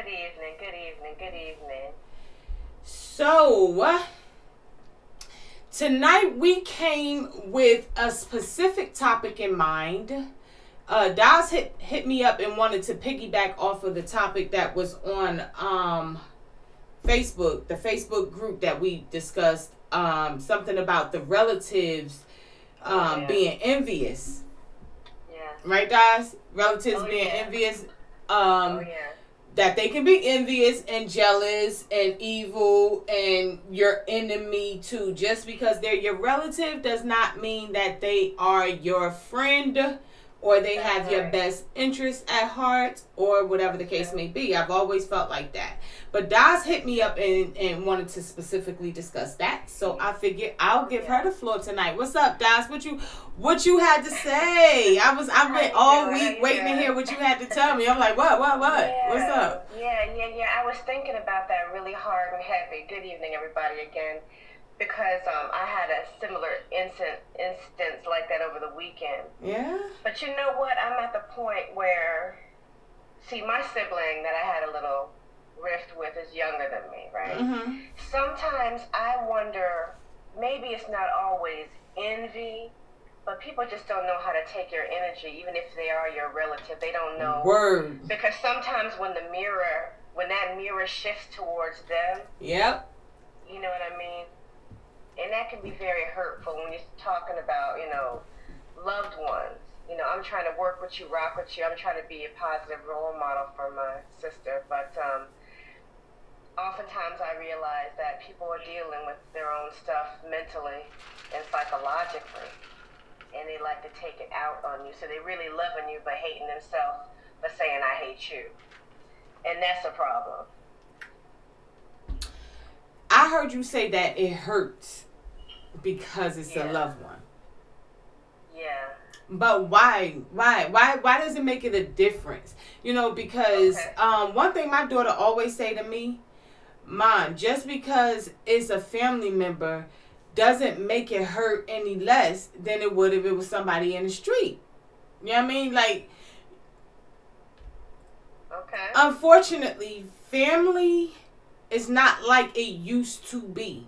Good evening. So, tonight we came with a specific topic in mind. Daz hit me up and wanted to piggyback off of the topic that was on Facebook, the Facebook group that we discussed, something about the relatives being envious. Yeah. Right, Daz? Relatives being envious. That they can be envious and jealous and evil and your enemy too. Just because they're your relative does not mean that they are your friend or they have your best interests at heart or whatever the case may be. I've always felt like that. But Daz hit me up and wanted to specifically discuss that. So I figured I'll give her the floor tonight. What's up, Daz? What you had to say? I went all week waiting to hear what you had to tell me. I'm like, what? Yeah. What's up? Yeah. I was thinking about that really hard and heavy. Good evening, everybody, again. Because I had a similar instance like that over the weekend. Yeah. But you know what? I'm at the point where, see, my sibling that I had a little rift with is younger than me, right? Mm-hmm. Sometimes I wonder, maybe it's not always envy, but people just don't know how to take your energy, even if they are your relative. They don't know. Word. Because sometimes when that mirror shifts towards them. Yep. You know what I mean? And that can be very hurtful when you're talking about, you know, loved ones. You know, I'm trying to work with you, rock with you. I'm trying to be a positive role model for my sister. But oftentimes I realize that people are dealing with their own stuff mentally and psychologically. And they like to take it out on you. So they're really loving you but hating themselves but saying, I hate you. And that's a problem. I heard you say that it hurts. Because it's a loved one. Yeah. But why does it make it a difference? You know, because one thing my daughter always say to me, Mom, just because it's a family member doesn't make it hurt any less than it would if it was somebody in the street. You know what I mean? Like, unfortunately, family is not like it used to be.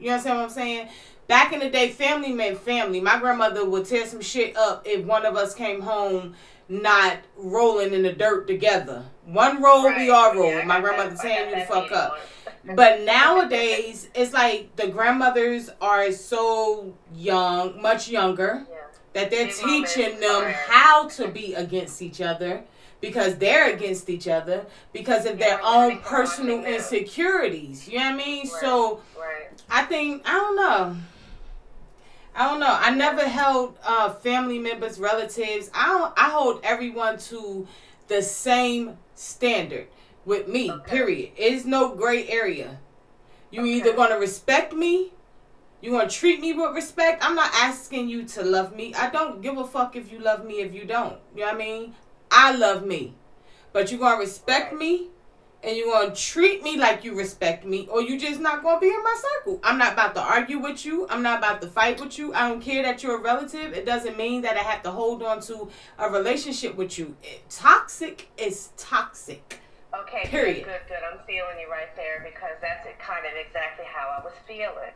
You understand what I'm saying? Back in the day, family meant family. My grandmother would tear some shit up if one of us came home not rolling in the dirt together. One roll, we all roll. Yeah, my grandmother saying you to fuck up. But nowadays, it's like the grandmothers are so young, much younger, that they're teaching them how to be against each other. Because they're against each other, because of their own personal insecurities. You know what I mean? Right, so, I don't know. I never held family members, relatives. I hold everyone to the same standard with me, period. It's no gray area. You either going to respect me, you going to treat me with respect. I'm not asking you to love me. I don't give a fuck if you love me, if you don't. You know what I mean? I love me, but you're going to respect me and you're going to treat me like you respect me, or you're just not going to be in my circle. I'm not about to argue with you. I'm not about to fight with you. I don't care that you're a relative. It doesn't mean that I have to hold on to a relationship with you. Toxic is toxic. Okay, period. Good. I'm feeling you right there, because that's kind of exactly how I was feeling.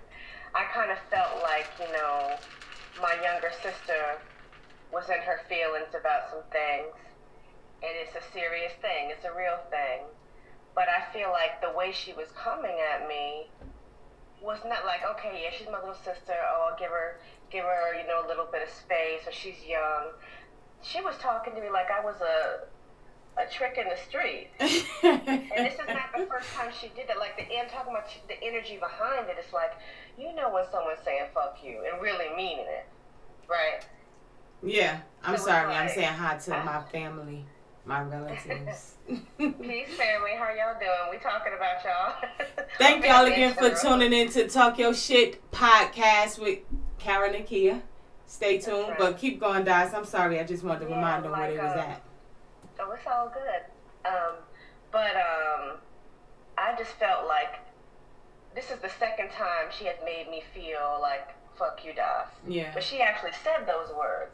I kind of felt like, you know, my younger sister was in her feelings about some things. And it's a serious thing. It's a real thing. But I feel like the way she was coming at me was not like, okay, yeah, she's my little sister. Oh, I'll give her, you know, a little bit of space. Or she's young. She was talking to me like I was a trick in the street. And this is not the first time she did that. Like, I'm talking about the energy behind it. It's like, you know when someone's saying fuck you and really meaning it, right? Yeah. I'm so sorry. I'm saying hi to my family. My relatives. Peace, family. How y'all doing? We talking about y'all. Thank y'all again for tuning in to Talk Your Shit Podcast with Karen and Kia. Stay tuned, but keep going, guys. I'm sorry. I just wanted to remind them where they was at. Oh, it's all good. But I just felt like this is the second time she had made me feel like, fuck you, Doss. Yeah. But she actually said those words.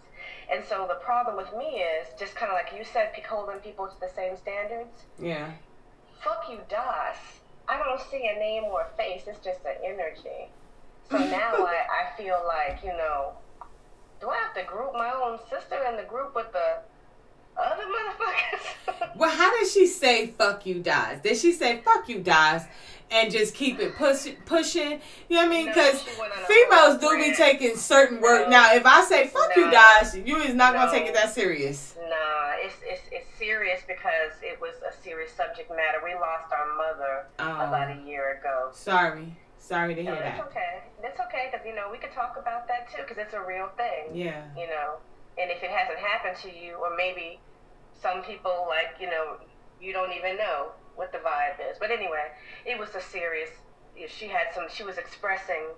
And so the problem with me is just kind of like you said, holding people to the same standards. Yeah. fuck you, Doss. I don't see a name or a face. It's just an energy. So now I feel like, you know, do I have to group my own sister in the group with the other motherfuckers? Well, how did she say fuck you, Doss? Did she say fuck you, Doss? And just keep it pushing. You know what I mean? Because females do be taking certain words. Now, if I say fuck you, Doss, you is not going to take it that serious. Nah, it's serious because it was a serious subject matter. We lost our mother about a year ago. Sorry to hear that. That's okay because, you know, we could talk about that too because it's a real thing. Yeah. You know, and if it hasn't happened to you, or maybe some people, like, you know, you don't even know what the vibe is. But anyway, it was a serious, she was expressing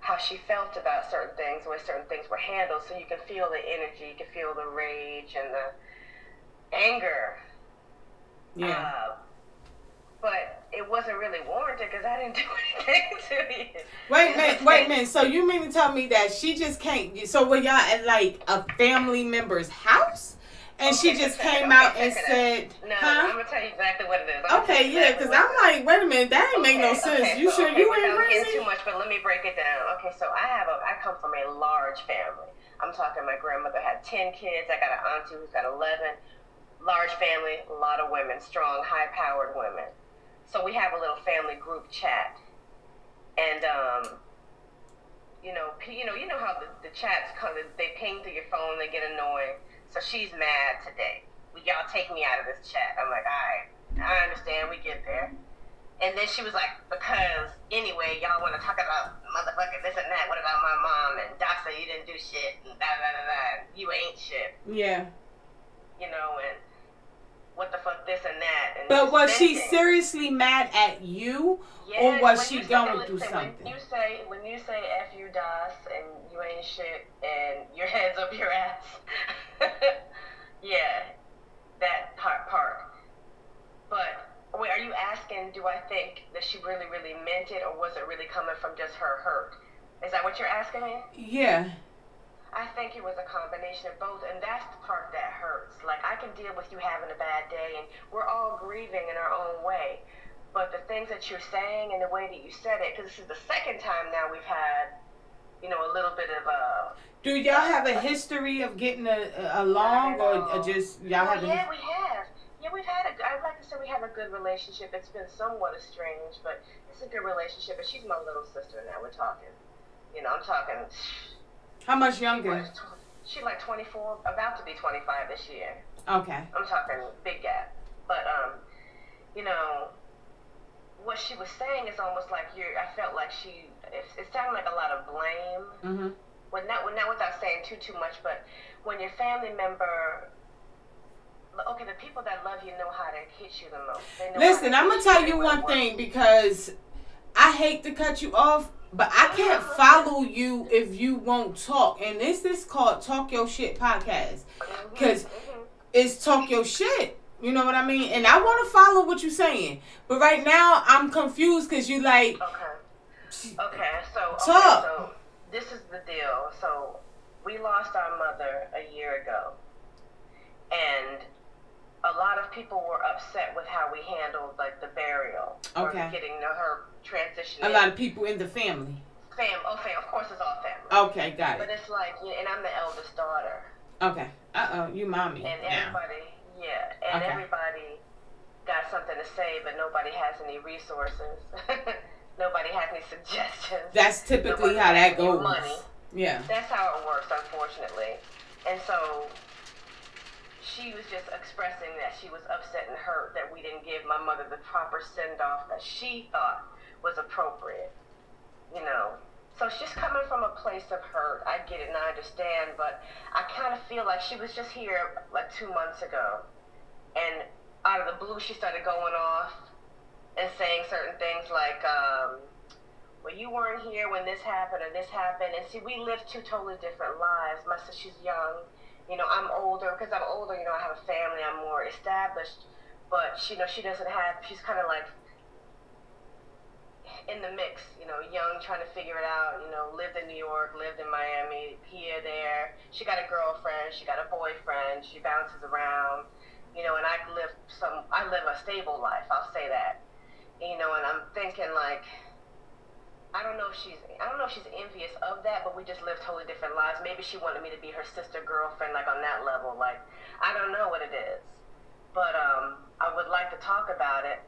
how she felt about certain things, the way certain things were handled. So you can feel the energy, you can feel the rage and the anger. Yeah. But it wasn't really warranted because I didn't do anything to you. Wait a minute. So you mean to tell me that she just came, so were y'all at like a family member's house? And she just came out and said, no, I'm going to tell you exactly what it is. Okay, yeah, because I'm like, wait a minute, that ain't make no sense. You sure you ain't crazy? Too much, but let me break it down. Okay, so I come from a large family. I'm talking my grandmother had 10 kids. I got an auntie who's got 11. Large family, a lot of women, strong, high-powered women. So we have a little family group chat. And, you know how the chats come, they ping through your phone, they get annoying. So she's mad today. Y'all take me out of this chat. I'm like, all right, I understand. We get there. And then she was like, because anyway, y'all want to talk about motherfucking this and that. What about my mom? And Dassi, you didn't do shit. And da da da da. You ain't shit. Yeah. You know, and what the fuck, this and that. And but was she seriously mad at you? Yeah, or was she going through something? When you say F you, Doss, and you ain't shit, and your head's up your ass. Yeah, that part. But wait, are you asking, do I think that she really, really meant it, or was it really coming from just her hurt? Is that what you're asking me? Yeah. I think it was a combination of both, and that's the part that hurts. Like, I can deal with you having a bad day, and we're all grieving in our own way. But the things that you're saying and the way that you said it, because this is the second time now we've had, you know, a little bit of a... Do y'all have a history of getting along, or just y'all have? Yeah, we have. Yeah, we've had a... I'd like to say we have a good relationship. It's been somewhat estranged, but it's a good relationship. And she's my little sister now. We're talking. You know, I'm talking... How much younger? She's like 24, about to be 25 this year. Okay. I'm talking big gap. But, you know, what she was saying is almost like I felt like it sounded like a lot of blame. Mm-hmm. Well, not without saying too much, but when your family member... Okay, the people that love you know how to hit you the most. Listen, I'm going to tell you one thing, because I hate to cut you off, but I can't follow you if you won't talk. And this is called Talk Your Shit Podcast. Because it's Talk Your Shit. You know what I mean? And I want to follow what you're saying. But right now, I'm confused because you like... Okay, so talk. So this is the deal. So we lost our mother a year ago. And a lot of people were upset with how we handled, like, the burial. Okay. Or getting to her... transitioning. A lot of people in the family. Of course it's all family. Okay, got it. But it's like, and I'm the eldest daughter. Okay. You mommy. And everybody, everybody got something to say, but nobody has any resources. Nobody has any suggestions. That's typically how that goes. Money. Yeah. That's how it works, unfortunately. And so she was just expressing that she was upset and hurt that we didn't give my mother the proper send-off that she thought was appropriate, you know. So she's coming from a place of hurt. I get it and I understand, but I kind of feel like she was just here like 2 months ago, and out of the blue she started going off and saying certain things like, well, you weren't here when this happened or this happened. And see, we live two totally different lives. My sister, she's young, you know, I'm older. Because I'm older, you know, I have a family, I'm more established, but she, you know, she doesn't have, she's kind of like in the mix, you know, young, trying to figure it out, you know, lived in New York, lived in Miami, here, there. She got a girlfriend, she got a boyfriend, she bounces around, you know, and I live a stable life, I'll say that, you know, and I'm thinking like, I don't know if she's envious of that, but we just live totally different lives. Maybe she wanted me to be her sister girlfriend, like on that level. Like, I don't know what it is, but I would like to talk about it,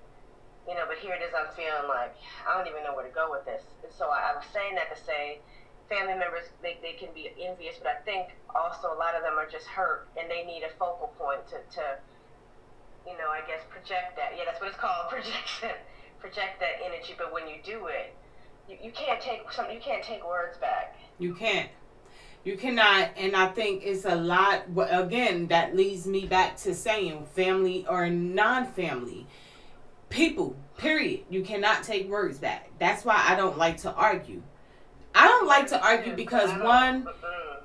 you know. But here it is, I'm feeling like I don't even know where to go with this. And so I was saying that to say, family members they can be envious, but I think also a lot of them are just hurt and they need a focal point to you know, I guess project that. Yeah, that's what it's called, projection. Project that energy. But when you do it, You can't take something. You can't take words back. You can't. You cannot. And I think it's a lot. Again, that leads me back to saying family or non-family people. Period. You cannot take words back. That's why I don't like to argue. I don't like to argue because one,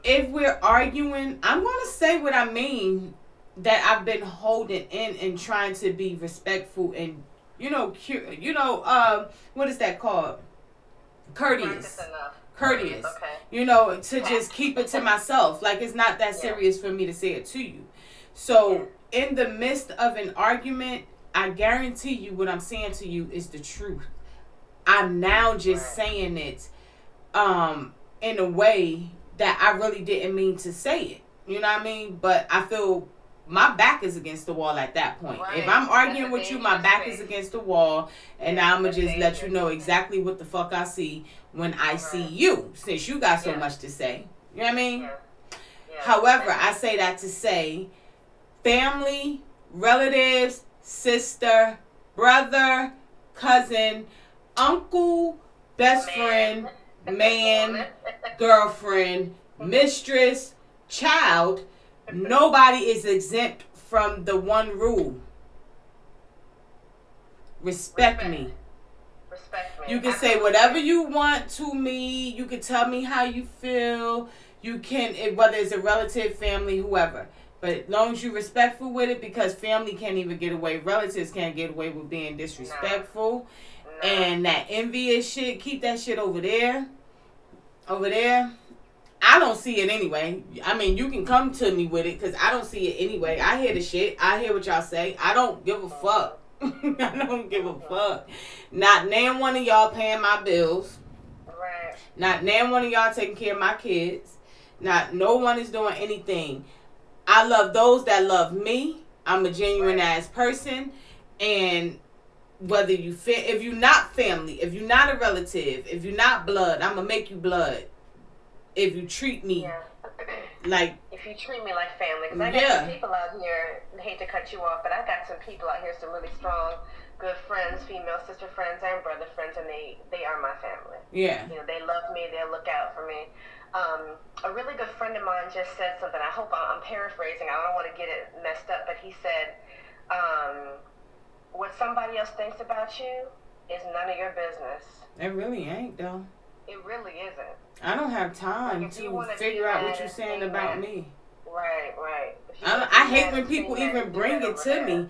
if we're arguing, I'm gonna say what I mean. That I've been holding in and trying to be respectful and what is that called? Courteous. Okay. You know, to just keep it to myself. Like, it's not that serious for me to say it to you. So, in the midst of an argument, I guarantee you what I'm saying to you is the truth. I'm now just saying it in a way that I really didn't mean to say it. You know what I mean? But I feel my back is against the wall at that point. Right. If I'm arguing with you, my back is against the wall, and I'm going to just let you know exactly what the fuck I see when I see you, since you got so much to say. You know what I mean? Yeah. Yeah. However, I say that to say family, relatives, sister, brother, cousin, uncle, best friend, man, girlfriend, mistress, child. Nobody is exempt from the one rule. Respect me. You can say whatever you want to me. You can tell me how you feel. You can, whether it's a relative, family, whoever. But as long as you're respectful with it, because family can't even get away. Relatives can't get away with being disrespectful. No. And that envious shit, keep that shit over there. I don't see it anyway. I mean, you can come to me with it because I don't see it anyway. I hear the shit. I hear what y'all say. I don't give a fuck. I don't give a fuck. Not name one of y'all paying my bills. Right. Not name one of y'all taking care of my kids. Not no one is doing anything. I love those that love me. I'm a genuine ass person. And whether you fit, if you're not family, if you're not a relative, if you're not blood, I'm going to make you blood. If you treat me like... If you treat me like family. Because I got some people out here, I hate to cut you off, but I got some people out here, some really strong, good friends, female sister friends and brother friends, and they are my family. Yeah. You know, they love me, they look out for me. A really good friend of mine just said something, I hope I'm paraphrasing, I don't want to get it messed up, but he said, what somebody else thinks about you is none of your business. It really ain't, though. It really isn't. I don't have time to figure out what you're saying about me. Right. I hate when people even bring it to me.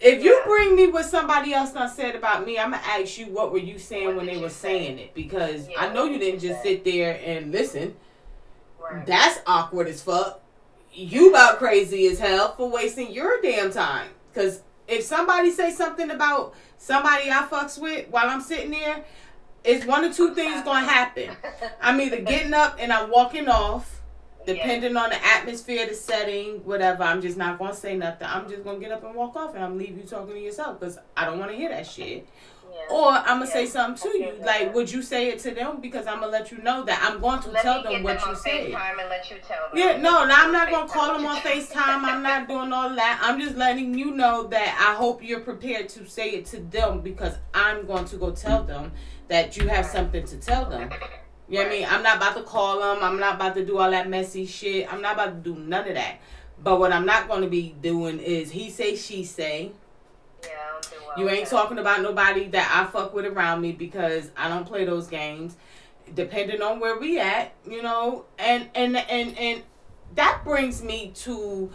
If you bring me what somebody else done said about me, I'm going to ask you what were you saying when they were saying it. Because I know you didn't just sit there and listen. Right. That's awkward as fuck. You about crazy as hell for wasting your damn time. Because if somebody say something about somebody I fucks with while I'm sitting there, it's one or two things going to happen. I'm either getting up and I'm walking off, depending on the atmosphere, the setting, whatever. I'm just not going to say nothing. I'm just going to get up and walk off, and I'm leave you talking to yourself because I don't want to hear that shit. Yeah. Or I'm going to say something to you. Like, would you say it to them? Because I'm going to let you know that I'm going to tell them what you said. I'm not going to call them on FaceTime. I'm not doing all that. I'm just letting you know that I hope you're prepared to say it to them because I'm going to go tell them that you have something to tell them. You know what I mean? I'm not about to call them. I'm not about to do all that messy shit. I'm not about to do none of that. But what I'm not going to be doing is he say, she say. Yeah, I don't do well. You ain't talking about nobody that I fuck with around me because I don't play those games. Depending on where we at, you know. And that brings me to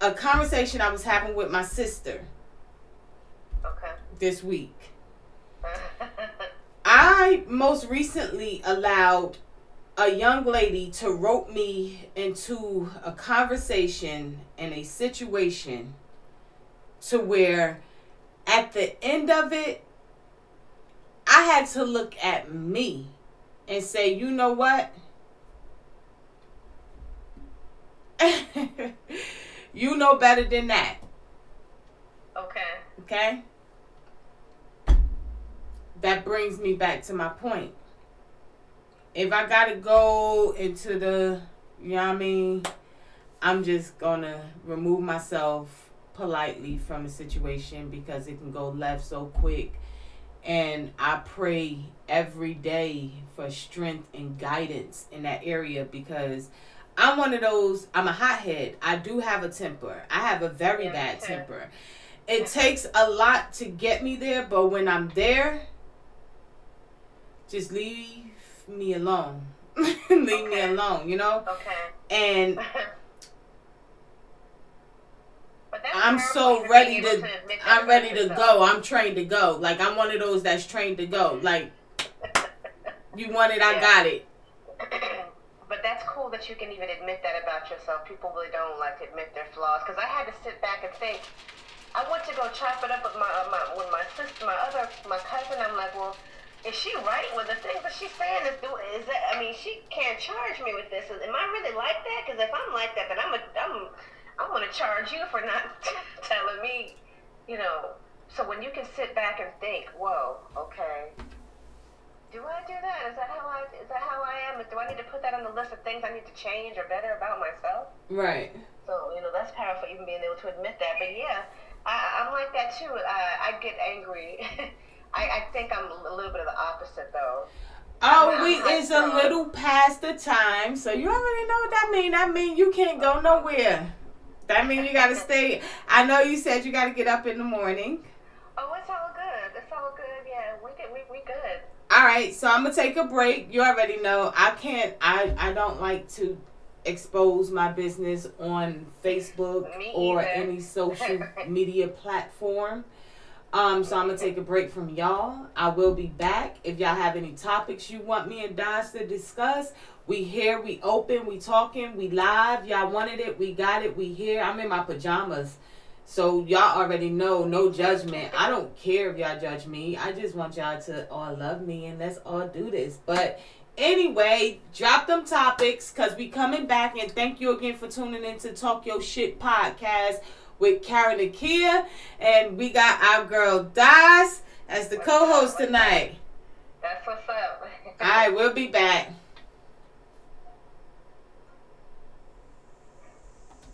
a conversation I was having with my sister. Okay. This week. I most recently allowed a young lady to rope me into a conversation and a situation to where at the end of it, I had to look at me and say, you know what? You know better than that. Okay? That brings me back to my point. If I got to go into the, you know what I mean, I'm just going to remove myself politely from the situation because it can go left so quick. And I pray every day for strength and guidance in that area because I'm one of those, I'm a hothead. I do have a temper. I have a very bad temper. It takes a lot to get me there, but when I'm there, just leave me alone. Leave me alone, you know? And I'm so ready to go. I'm trained to go. Like, I'm one of those that's trained to go. Like, you want it, I got it. But that's cool that you can even admit that about yourself. People really don't like to admit their flaws. Because I had to sit back and think, I want to go chop it up with my sister, my cousin. I'm like, well, is she right with the things that she's saying? She can't charge me with this. Am I really like that? Because if I'm like that, then I'm going to charge you for not telling me, you know. So when you can sit back and think, whoa, okay, do I do that? Is that how I am? Do I need to put that on the list of things I need to change or better about myself? Right. So, you know, that's powerful, even being able to admit that. But, yeah, I'm like that, too. I get angry. I think I'm a little bit of the opposite, though. Oh, it's a little past the time, so you already know what that means. That means you can't go nowhere. That means you got to stay. I know you said you got to get up in the morning. Oh, it's all good. It's all good. Yeah, we good. All right, so I'm going to take a break. You already know. I don't like to expose my business on Facebook or any social media platform. So I'm going to take a break from y'all. I will be back. If y'all have any topics you want me and Dodge to discuss, we here, we open, we talking, we live. Y'all wanted it, we got it, we here. I'm in my pajamas. So y'all already know, no judgment. I don't care if y'all judge me. I just want y'all to all love me and let's all do this. But anyway, drop them topics because we coming back. And thank you again for tuning in to Talk Your Shit Podcast with Karen and Kia, and we got our girl Das as the co-host tonight. That's what's up. All right, we'll be back.